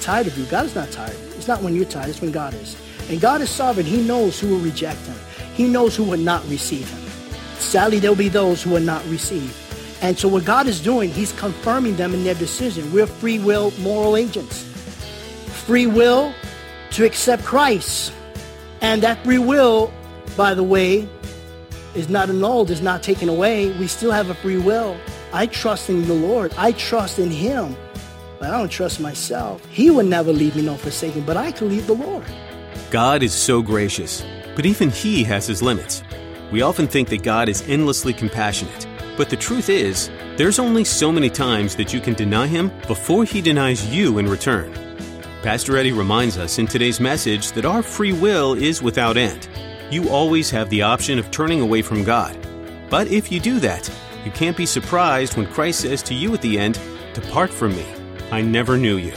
Tired of you. God is not tired. It's not when you're tired. It's when God is. And God is sovereign. He knows who will reject him. He knows who will not receive him. Sadly, there'll be those who will not receive. And so what God is doing, he's confirming them in their decision. We're free will moral agents. Free will to accept Christ. And that free will, by the way, is not annulled, is not taken away. We still have a free will. I trust in the Lord. I trust in him. But I don't trust myself. He will never leave me nor forsake me, but I can leave the Lord. God is so gracious, but even he has his limits. We often think that God is endlessly compassionate, but the truth is, there's only so many times that you can deny him before he denies you in return. Pastor Eddie reminds us in today's message that our free will is without end. You always have the option of turning away from God. But if you do that, you can't be surprised when Christ says to you at the end, "Depart from me. I never knew you."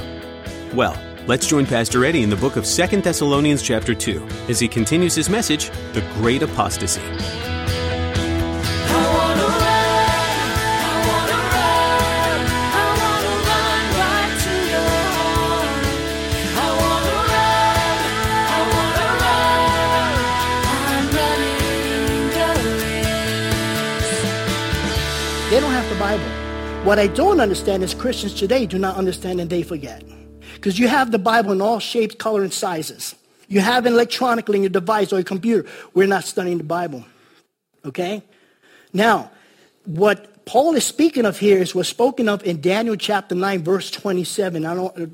Well, let's join Pastor Eddie in the book of 2 Thessalonians chapter 2 as he continues his message, The Great Apostasy. They don't have the Bible. What I don't understand is Christians today do not understand and they forget. Because you have the Bible in all shapes, color, and sizes. You have it electronically in your device or your computer. We're not studying the Bible. Okay? Now, what Paul is speaking of here is what's spoken of in Daniel chapter 9, verse 27. I don't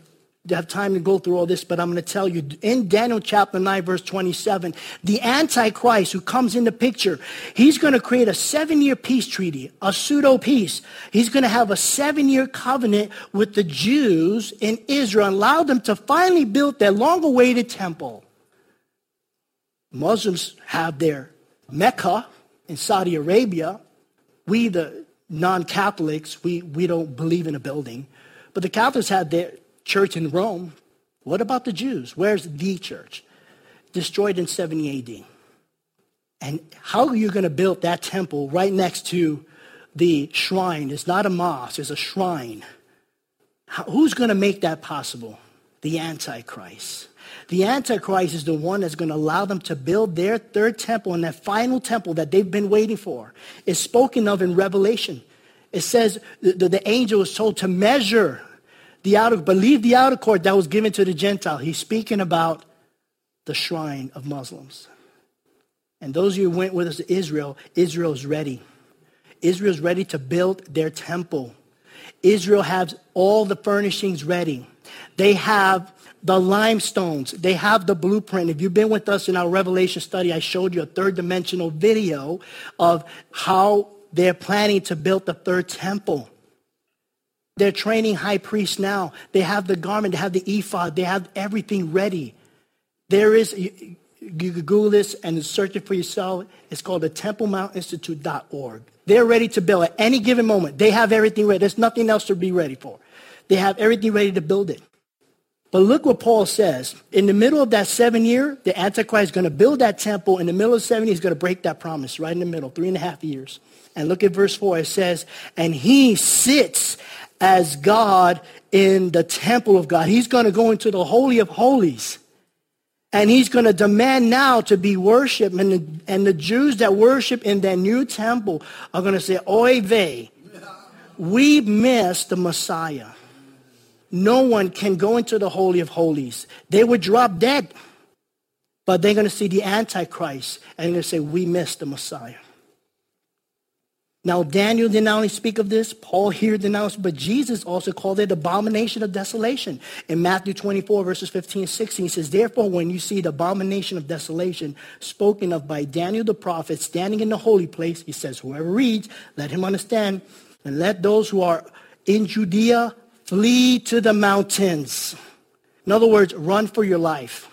have time to go through all this, but I'm going to tell you. In Daniel chapter 9, verse 27, the Antichrist who comes in the picture, he's going to create a 7-year peace treaty, a pseudo-peace. He's going to have a 7-year covenant with the Jews in Israel and allow them to finally build their long-awaited temple. Muslims have their Mecca in Saudi Arabia. We, the non-Catholics, we don't believe in a building. But the Catholics have their church in Rome. What about the Jews? Where's the church? Destroyed in 70 AD. And how are you going to build that temple right next to the shrine? It's not a mosque, it's a shrine. Who's going to make that possible? The Antichrist. The Antichrist is the one that's going to allow them to build their third temple, and that final temple that they've been waiting for is spoken of in Revelation. It says the angel is told to measure the outer court that was given to the Gentile. He's speaking about the shrine of Muslims. And those of you who went with us to Israel, Israel's ready. Israel's ready to build their temple. Israel has all the furnishings ready. They have the limestones. They have the blueprint. If you've been with us in our Revelation study, I showed you a third-dimensional video of how they're planning to build the third temple. They're training high priests now. They have the garment, they have the ephod, they have everything ready. There is, you can Google this and search it for yourself. It's called the TempleMountInstitute.org. They're ready to build at any given moment. They have everything ready. There's nothing else to be ready for. They have everything ready to build it. But look what Paul says. In the middle of that 7-year, the Antichrist is going to build that temple. In the middle of 7 years, he's going to break that promise right in the middle, 3.5 years. And look at verse 4. It says, and he sits as God in the temple of God. He's going to go into the Holy of Holies. And he's going to demand now to be worshipped. And the Jews that worship in their new temple are going to say, oy vey, we missed the Messiah. No one can go into the Holy of Holies. They would drop dead. But they're going to see the Antichrist and they're going to say, we missed the Messiah. Now, Daniel did not only speak of this, Paul here denounced, but Jesus also called it abomination of desolation. In Matthew 24, verses 15 and 16, he says, therefore, when you see the abomination of desolation spoken of by Daniel the prophet standing in the holy place, he says, whoever reads, let him understand, and let those who are in Judea Flee to the mountains. In other words, run for your life.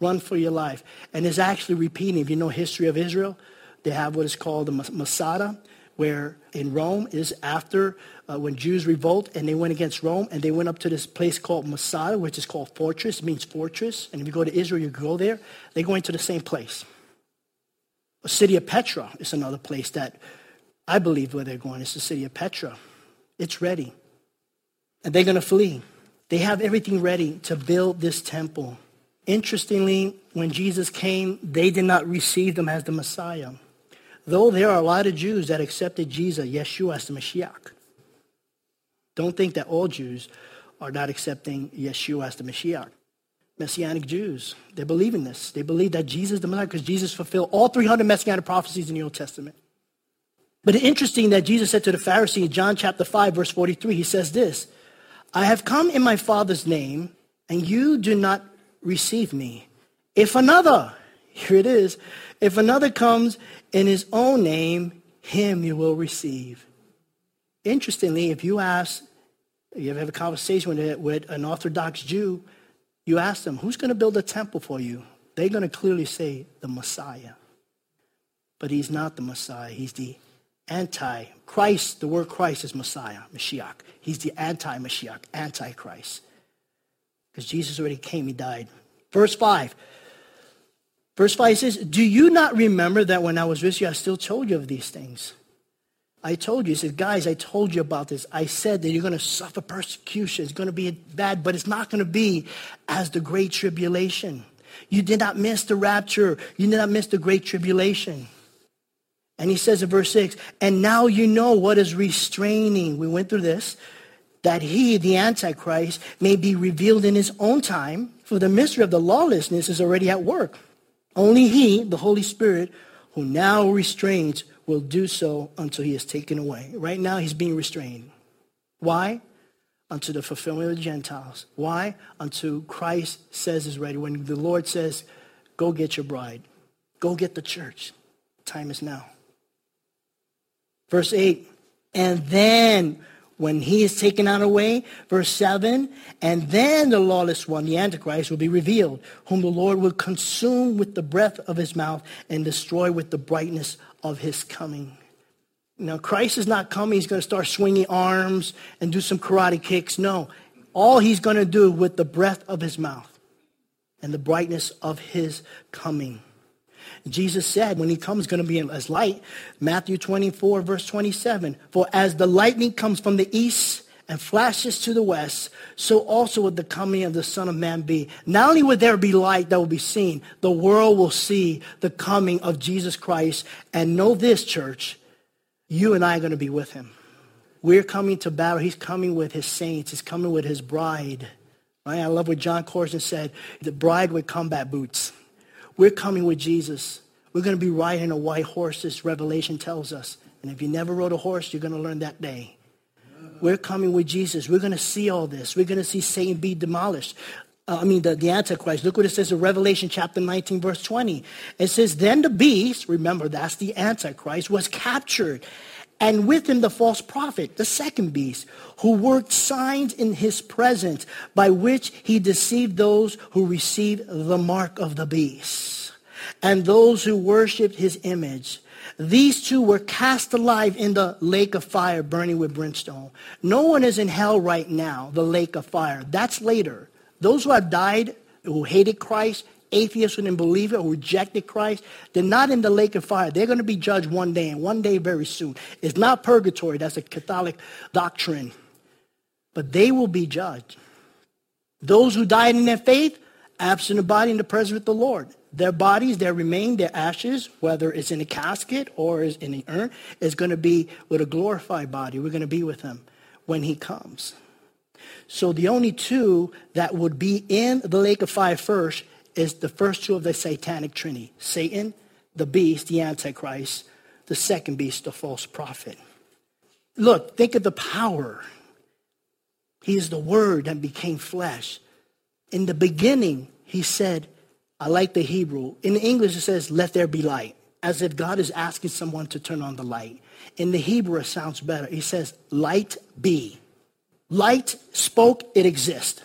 Run for your life. And it's actually repeating. If you know history of Israel, they have what is called the Masada, where in Rome is after when Jews revolt and they went against Rome and they went up to this place called Masada, which is called fortress. It means fortress. And if you go to Israel, you go there. They're going to the same place. The city of Petra is another place that I believe where they're going. It's the city of Petra. It's ready. And they're going to flee. They have everything ready to build this temple. Interestingly, when Jesus came, they did not receive them as the Messiah. Though there are a lot of Jews that accepted Jesus, Yeshua, as the Mashiach. Don't think that all Jews are not accepting Yeshua as the Mashiach. Messianic Jews, they believe in this. They believe that Jesus is the Messiah because Jesus fulfilled all 300 Messianic prophecies in the Old Testament. But it's interesting that Jesus said to the Pharisees in John chapter 5, verse 43, he says this, I have come in my Father's name, and you do not receive me. If another, here it is, if another comes in his own name, him you will receive. Interestingly, if you ask, you ever have a conversation with an Orthodox Jew, you ask them, who's going to build a temple for you? They're going to clearly say the Messiah. But he's not the Messiah. He's the Antichrist. The word Christ is Messiah, Mashiach. He's the anti-Mashiach, Antichrist. Because Jesus already came, he died. Verse 5. Verse 5 says, do you not remember that when I was with you, I still told you of these things? I told you. He said, guys, I told you about this. I said that you're going to suffer persecution. It's going to be bad, but it's not going to be as the Great Tribulation. You did not miss the rapture. You did not miss the Great Tribulation. And he says in verse 6, and now you know what is restraining. We went through this. That he, the Antichrist, may be revealed in his own time, for the mystery of the lawlessness is already at work. Only he, the Holy Spirit, who now restrains, will do so until he is taken away. Right now, he's being restrained. Why? Unto the fulfillment of the Gentiles. Why? Until Christ says is ready. When the Lord says, go get your bride. Go get the church. Time is now. Verse 8, and then... when he is taken out of the way, verse 7, and then the lawless one, the Antichrist, will be revealed, whom the Lord will consume with the breath of his mouth and destroy with the brightness of his coming. Now, Christ is not coming. He's going to start swinging arms and do some karate kicks. No, all he's going to do with the breath of his mouth and the brightness of his coming. Jesus said when he comes, it's going to be as light. Matthew 24, verse 27. For as the lightning comes from the east and flashes to the west, so also would the coming of the Son of Man be. Not only would there be light that will be seen, the world will see the coming of Jesus Christ. And know this, church, you and I are going to be with him. We're coming to battle. He's coming with his saints. He's coming with his bride. Right? I love what John Corson said. The bride with combat boots. We're coming with Jesus. We're going to be riding a white horse, this Revelation tells us. And if you never rode a horse, you're going to learn that day. We're coming with Jesus. We're going to see all this. We're going to see Satan be demolished. The Antichrist. Look what it says in Revelation chapter 19, verse 20. It says, then the beast, remember that's the Antichrist, was captured. And with him the false prophet, the second beast, who worked signs in his presence by which he deceived those who received the mark of the beast and those who worshipped his image. These two were cast alive in the lake of fire burning with brimstone. No one is in hell right now, the lake of fire. That's later. Those who have died, who hated Christ, atheists who didn't believe it, who rejected Christ, they're not in the lake of fire. They're going to be judged one day, and one day very soon. It's not purgatory. That's a Catholic doctrine. But they will be judged. Those who died in their faith, absent of body in the presence of the Lord. Their bodies, their remain, their ashes, whether it's in a casket or is in the urn, is going to be with a glorified body. We're going to be with him when he comes. So the only two that would be in the lake of fire first is the first two of the satanic trinity. Satan, the beast, the Antichrist, the second beast, the false prophet. Look, think of the power. He is the word that became flesh. In the beginning, he said, I like the Hebrew. In the English, it says, let there be light, as if God is asking someone to turn on the light. In the Hebrew, it sounds better. He says, light be. Light spoke, it exists.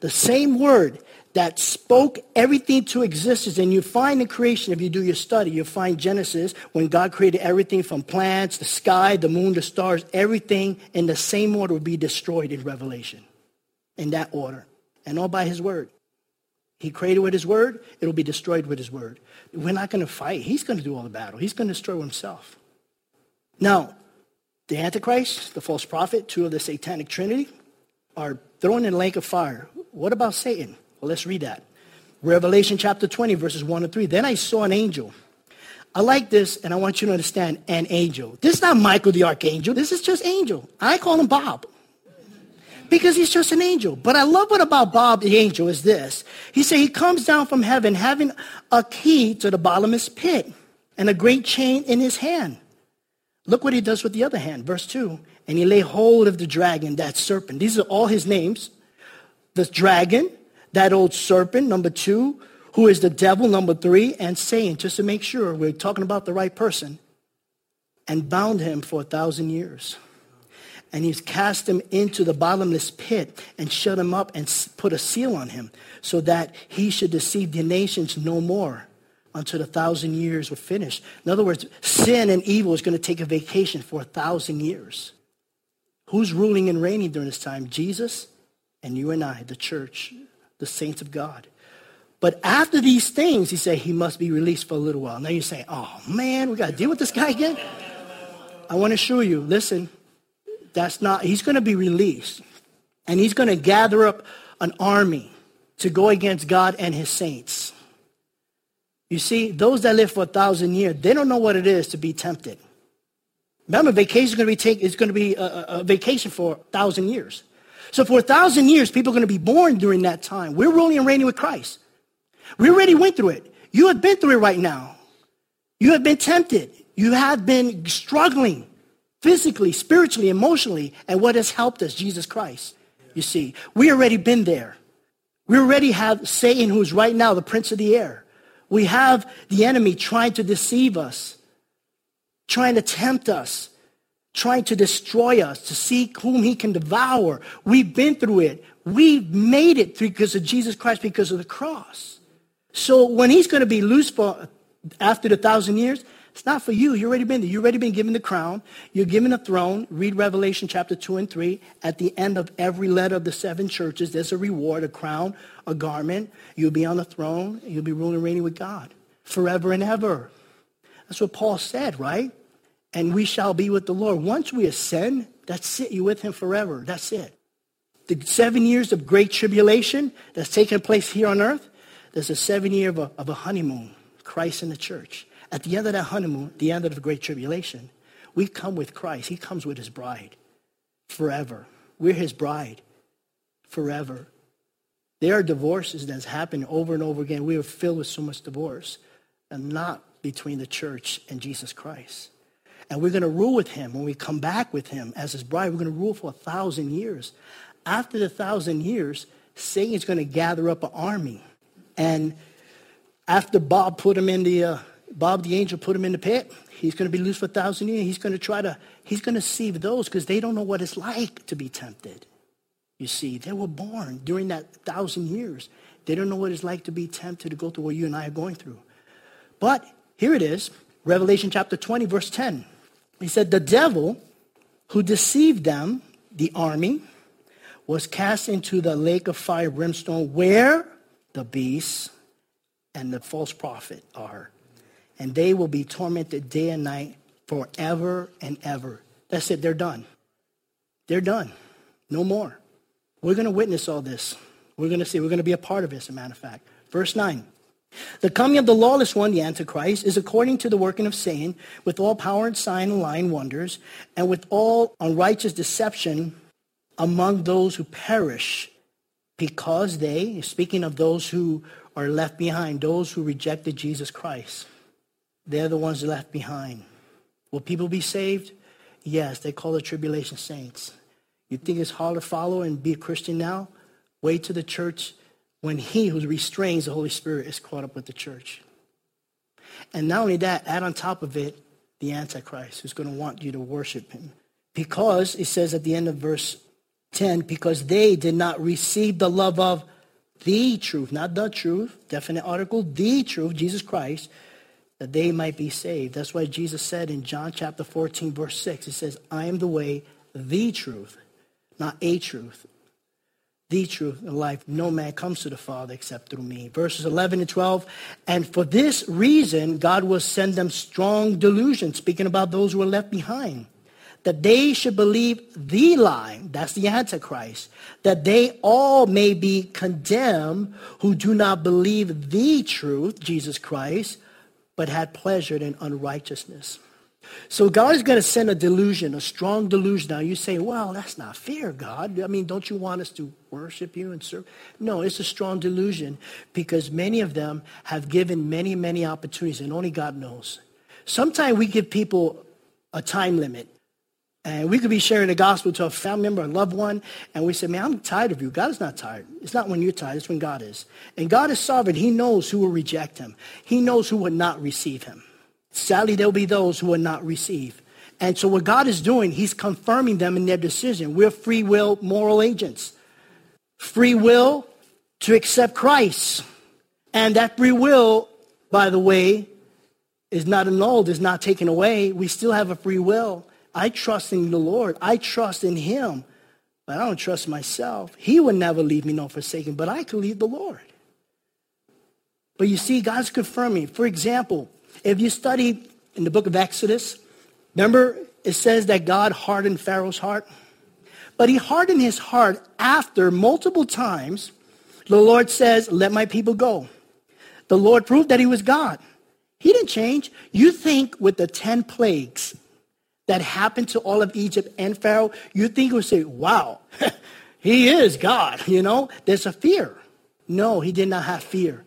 The same word that spoke everything to existence. And you find in creation, if you do your study, you'll find Genesis, when God created everything from plants, the sky, the moon, the stars, everything in the same order will be destroyed in Revelation. In that order. And all by his word. He created with his word, it'll be destroyed with his word. We're not going to fight. He's going to do all the battle. He's going to destroy himself. Now, the Antichrist, the false prophet, two of the satanic trinity, are thrown in the lake of fire. What about Satan? Well, let's read that. Revelation chapter 20, verses 1 and 3. Then I saw an angel. I like this, and I want you to understand, an angel. This is not Michael the Archangel. This is just angel. I call him Bob because he's just an angel. But I love what about Bob the angel is this. He said he comes down from heaven having a key to the bottomless pit and a great chain in his hand. Look what he does with the other hand. Verse 2, and he lay hold of the dragon, that serpent. These are all his names. The dragon, that old serpent, number 2, who is the devil, number 3, and Satan, just to make sure we're talking about the right person, and bound him for 1,000 years. And he's cast him into the bottomless pit and shut him up and put a seal on him so that he should deceive the nations no more until the 1,000 years were finished. In other words, sin and evil is going to take a vacation for 1,000 years. Who's ruling and reigning during this time? Jesus and you and I, the church, the saints of God. But after these things, he said, he must be released for a little while. Now you're saying, oh man, we got to deal with this guy again? I want to assure you, listen, that's not, he's going to be released. And he's going to gather up an army to go against God and his saints. You see, those that live for 1,000 years, they don't know what it is to be tempted. Remember, vacation is going to be, a vacation for 1,000 years. So for 1,000 years, people are going to be born during that time. We're ruling and reigning with Christ. We already went through it. You have been through it right now. You have been tempted. You have been struggling physically, spiritually, emotionally. And what has helped us? Jesus Christ. You see, we already been there. We already have Satan, who's right now the prince of the air. We have the enemy trying to deceive us, trying to tempt us, trying to destroy us, to seek whom he can devour. We've been through it. We've made it through because of Jesus Christ, because of the cross. So when he's going to be loose for after the 1,000 years, it's not for you. You've already been there. You've already been given the crown. You're given a throne. Read Revelation chapter 2 and 3. At the end of every letter of the 7 churches, there's a reward, a crown, a garment. You'll be on the throne. You'll be ruling and reigning with God forever and ever. That's what Paul said, right? And we shall be with the Lord. Once we ascend, that's it. You're with him forever. That's it. The 7 years of great tribulation that's taking place here on earth, there's a 7 year of a honeymoon, Christ and the church. At the end of that honeymoon, the end of the great tribulation, we come with Christ. He comes with his bride forever. We're his bride forever. There are divorces that's happened over and over again. We are filled with so much divorce, and not between the church and Jesus Christ. And we're going to rule with him. When we come back with him as his bride, we're going to rule for 1,000 years. After the 1,000 years, Satan is going to gather up an army. And after Bob the angel put him in the pit, he's going to be loose for 1,000 years. He's going to deceive those because they don't know what it's like to be tempted. You see, they were born during that 1,000 years. They don't know what it's like to be tempted, to go through what you and I are going through. But here it is, Revelation chapter 20, verse 10. He said, the devil who deceived them, the army, was cast into the lake of fire, brimstone, where the beast and the false prophet are. And they will be tormented day and night forever and ever. That's it. They're done. They're done. No more. We're going to witness all this. We're going to see. We're going to be a part of this, as a matter of fact. Verse 9. The coming of the lawless one, the Antichrist, is according to the working of Satan, with all power and sign and lying wonders, and with all unrighteous deception among those who perish, because they, speaking of those who are left behind, those who rejected Jesus Christ, they're the ones left behind. Will people be saved? Yes, they call the tribulation saints. You think it's hard to follow and be a Christian now? Wait till the church, when he who restrains the Holy Spirit is caught up with the church. And not only that, add on top of it, the Antichrist, who's going to want you to worship him. Because it says at the end of verse 10, because they did not receive the love of the truth, not the truth, definite article, the truth, Jesus Christ, that they might be saved. That's why Jesus said in John chapter 14, verse 6, it says, I am the way, the truth, not a truth. The truth and life. No man comes to the Father except through me. Verses 11 and 12. And for this reason, God will send them strong delusion, speaking about those who are left behind, that they should believe the lie, that's the Antichrist, that they all may be condemned who do not believe the truth, Jesus Christ, but had pleasure in unrighteousness. So God is going to send a delusion, a strong delusion. Now you say, well, that's not fair, God. I mean, don't you want us to worship you and serve? No, it's a strong delusion because many of them have given many, many opportunities, and only God knows. Sometimes we give people a time limit, and we could be sharing the gospel to a family member, a loved one, and we say, man, I'm tired of you. God is not tired. It's not when you're tired. It's when God is. And God is sovereign. He knows who will reject him. He knows who will not receive him. Sadly, there will be those who will not receive. And so what God is doing, he's confirming them in their decision. We're free will moral agents. Free will to accept Christ. And that free will, by the way, is not annulled, is not taken away. We still have a free will. I trust in the Lord. I trust in him. But I don't trust myself. He will never leave me nor forsaken, but I can leave the Lord. But you see, God's confirming. For example, if you study in the book of Exodus, remember it says that God hardened Pharaoh's heart. But he hardened his heart after multiple times the Lord says, let my people go. The Lord proved that he was God. He didn't change. You think with the 10 plagues that happened to all of Egypt and Pharaoh, you think we'll say, wow, he is God, you know? There's a fear. No, he did not have fear.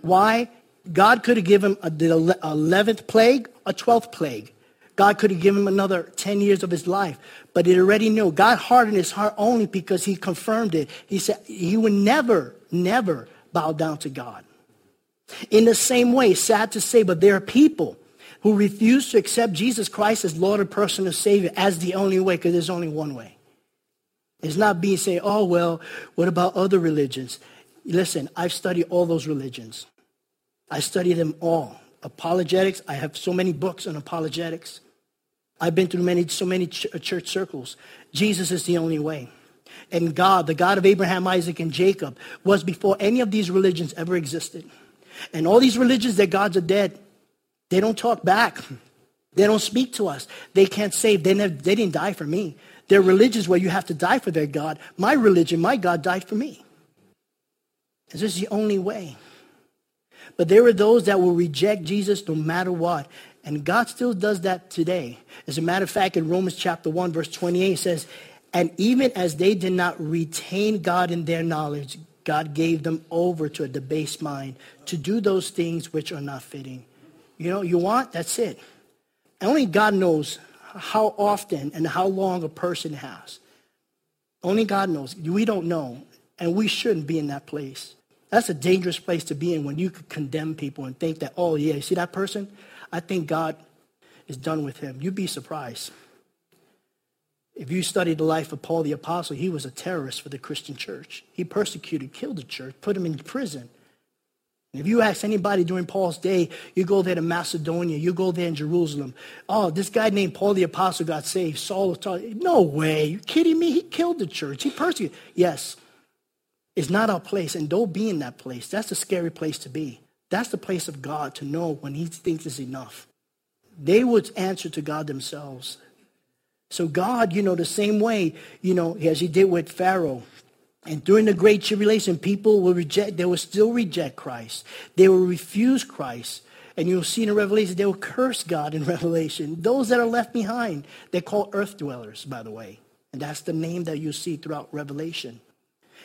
Why? God could have given him the 11th plague, a 12th plague. God could have given him another 10 years of his life. But he already knew. God hardened his heart only because he confirmed it. He said he would never, never bow down to God. In the same way, sad to say, but there are people who refuse to accept Jesus Christ as Lord and personal Savior as the only way, because there's only one way. It's not being saying, oh, well, what about other religions? Listen, I've studied all those religions. I study them all. Apologetics, I have so many books on apologetics. I've been through so many church circles. Jesus is the only way. And God, the God of Abraham, Isaac, and Jacob, was before any of these religions ever existed. And all these religions, their gods are dead. They don't talk back. They don't speak to us. They can't save. They didn't die for me. There are religions where you have to die for their God. My religion, my God died for me. This is the only way. But there are those that will reject Jesus no matter what. And God still does that today. As a matter of fact, in Romans chapter 1, verse 28, it says, and even as they did not retain God in their knowledge, God gave them over to a debased mind to do those things which are not fitting. You know, you want, that's it. Only God knows how often and how long a person has. Only God knows. We don't know, and we shouldn't be in that place. That's a dangerous place to be in when you could condemn people and think that, oh, yeah, you see that person? I think God is done with him. You'd be surprised. If you study the life of Paul the Apostle, he was a terrorist for the Christian church. He persecuted, killed the church, put him in prison. And if you ask anybody during Paul's day, you go there to Macedonia, you go there in Jerusalem. Oh, this guy named Paul the Apostle got saved. Saul of Tarsus. No way. You kidding me? He killed the church. He persecuted. Yes. It's not our place, and don't be in that place. That's a scary place to be. That's the place of God to know when he thinks it's enough. They would answer to God themselves. So God, you know, the same way, you know, as he did with Pharaoh. And during the Great Tribulation, people will reject, they will still reject Christ. They will refuse Christ. And you'll see in Revelation, they will curse God in Revelation. Those that are left behind, they're called earth dwellers, by the way. And that's the name that you'll see throughout Revelation.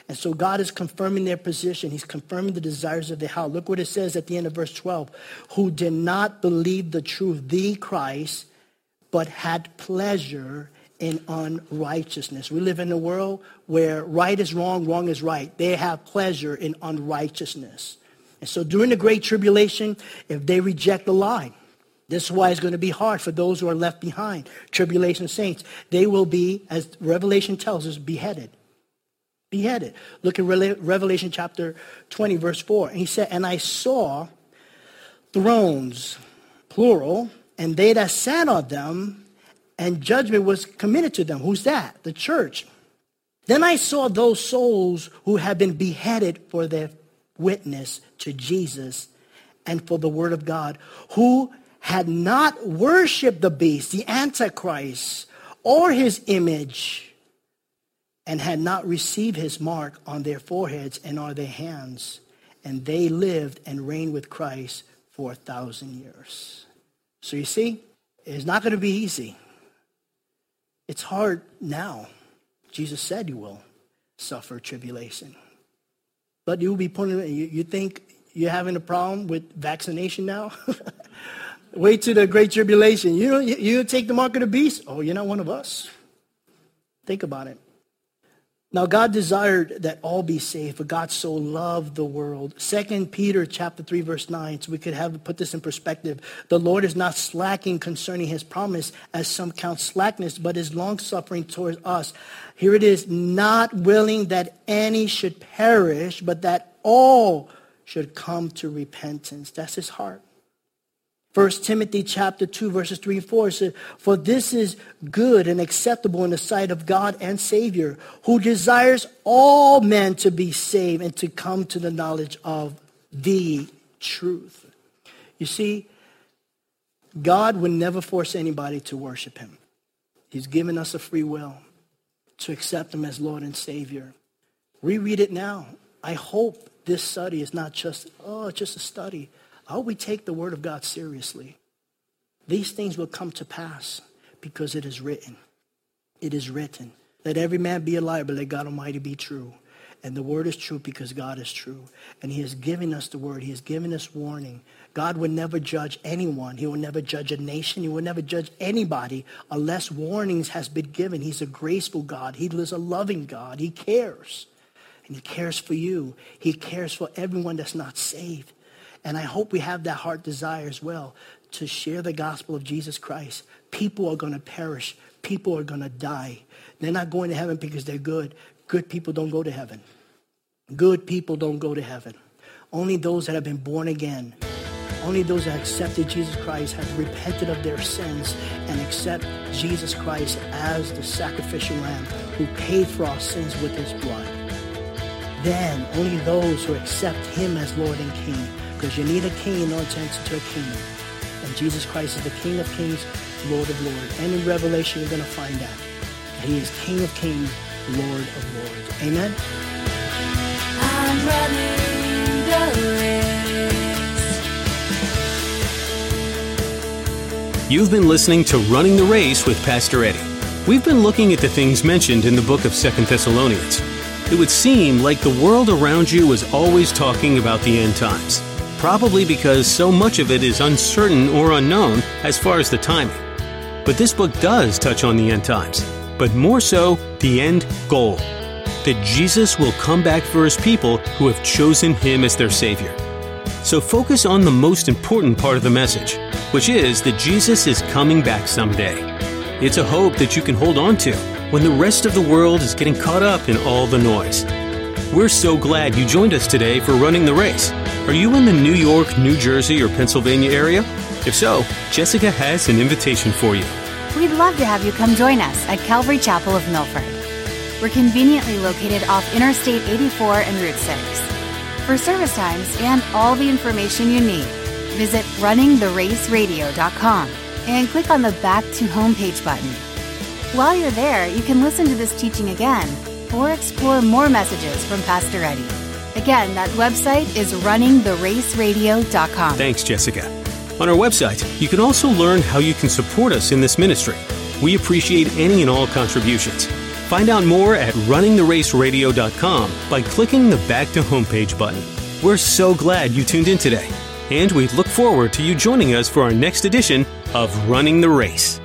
And so God is confirming their position. He's confirming the desires of their heart. Look what it says at the end of verse 12. Who did not believe the truth, the Christ, but had pleasure in unrighteousness. We live in a world where right is wrong, wrong is right. They have pleasure in unrighteousness. And so during the Great Tribulation, if they reject the lie, this is why it's going to be hard for those who are left behind. Tribulation saints, they will be, as Revelation tells us, beheaded. beheaded. Look at Revelation chapter 20, verse 4. And he said, and I saw thrones, plural, and they that sat on them, and judgment was committed to them. Who's that? The church. Then I saw those souls who had been beheaded for their witness to Jesus and for the word of God, who had not worshipped the beast, the Antichrist, or his image, and had not received his mark on their foreheads and on their hands. And they lived and reigned with Christ for 1,000 years. So you see, it's not going to be easy. It's hard now. Jesus said you will suffer tribulation. But you'll be pointing, you think you're having a problem with vaccination now? Wait to the great tribulation. You take the mark of the beast? Oh, you're not one of us. Think about it. Now, God desired that all be saved, for God so loved the world. 2 Peter chapter 3, verse 9, so we could have put this in perspective. The Lord is not slacking concerning his promise, as some count slackness, but is long-suffering towards us. Here it is, not willing that any should perish, but that all should come to repentance. That's his heart. 1 Timothy chapter 2, verses 3 and 4 says, for this is good and acceptable in the sight of God and Savior, who desires all men to be saved and to come to the knowledge of the truth. You see, God would never force anybody to worship him. He's given us a free will to accept him as Lord and Savior. Reread it now. I hope this study is not just a study. I hope we take the word of God seriously. These things will come to pass because it is written. It is written. Let every man be a liar, but let God Almighty be true. And the word is true because God is true. And he has given us the word. He has given us warning. God will never judge anyone. He will never judge a nation. He will never judge anybody unless warnings has been given. He's a graceful God. He is a loving God. He cares. And he cares for you. He cares for everyone that's not saved. And I hope we have that heart desire as well to share the gospel of Jesus Christ. People are going to perish. People are going to die. They're not going to heaven because they're good. Good people don't go to heaven. Good people don't go to heaven. Only those that have been born again, only those that accepted Jesus Christ, have repented of their sins and accept Jesus Christ as the sacrificial lamb who paid for our sins with his blood. Then only those who accept him as Lord and King. Because you need a king in order to enter to a kingdom. And Jesus Christ is the King of Kings, Lord of Lords. And in Revelation, you're going to find out that he is King of Kings, Lord of Lords. Amen? I'm running the race. You've been listening to Running the Race with Pastor Eddie. We've been looking at the things mentioned in the book of 2 Thessalonians. It would seem like the world around you is always talking about the end times. Probably because so much of it is uncertain or unknown as far as the timing. But this book does touch on the end times, but more so the end goal, that Jesus will come back for his people who have chosen him as their Savior. So focus on the most important part of the message, which is that Jesus is coming back someday. It's a hope that you can hold on to when the rest of the world is getting caught up in all the noise. We're so glad you joined us today for Running the Race. Are you in the New York, New Jersey, or Pennsylvania area? If so, Jessica has an invitation for you. We'd love to have you come join us at Calvary Chapel of Milford. We're conveniently located off Interstate 84 and Route 6. For service times and all the information you need, visit runningtheraceradio.com and click on the Back to Homepage button. While you're there, you can listen to this teaching again or explore more messages from Pastor Eddie. Again, that website is runningtheraceradio.com. Thanks, Jessica. On our website, you can also learn how you can support us in this ministry. We appreciate any and all contributions. Find out more at runningtheraceradio.com by clicking the Back to Homepage button. We're so glad you tuned in today, and we look forward to you joining us for our next edition of Running the Race.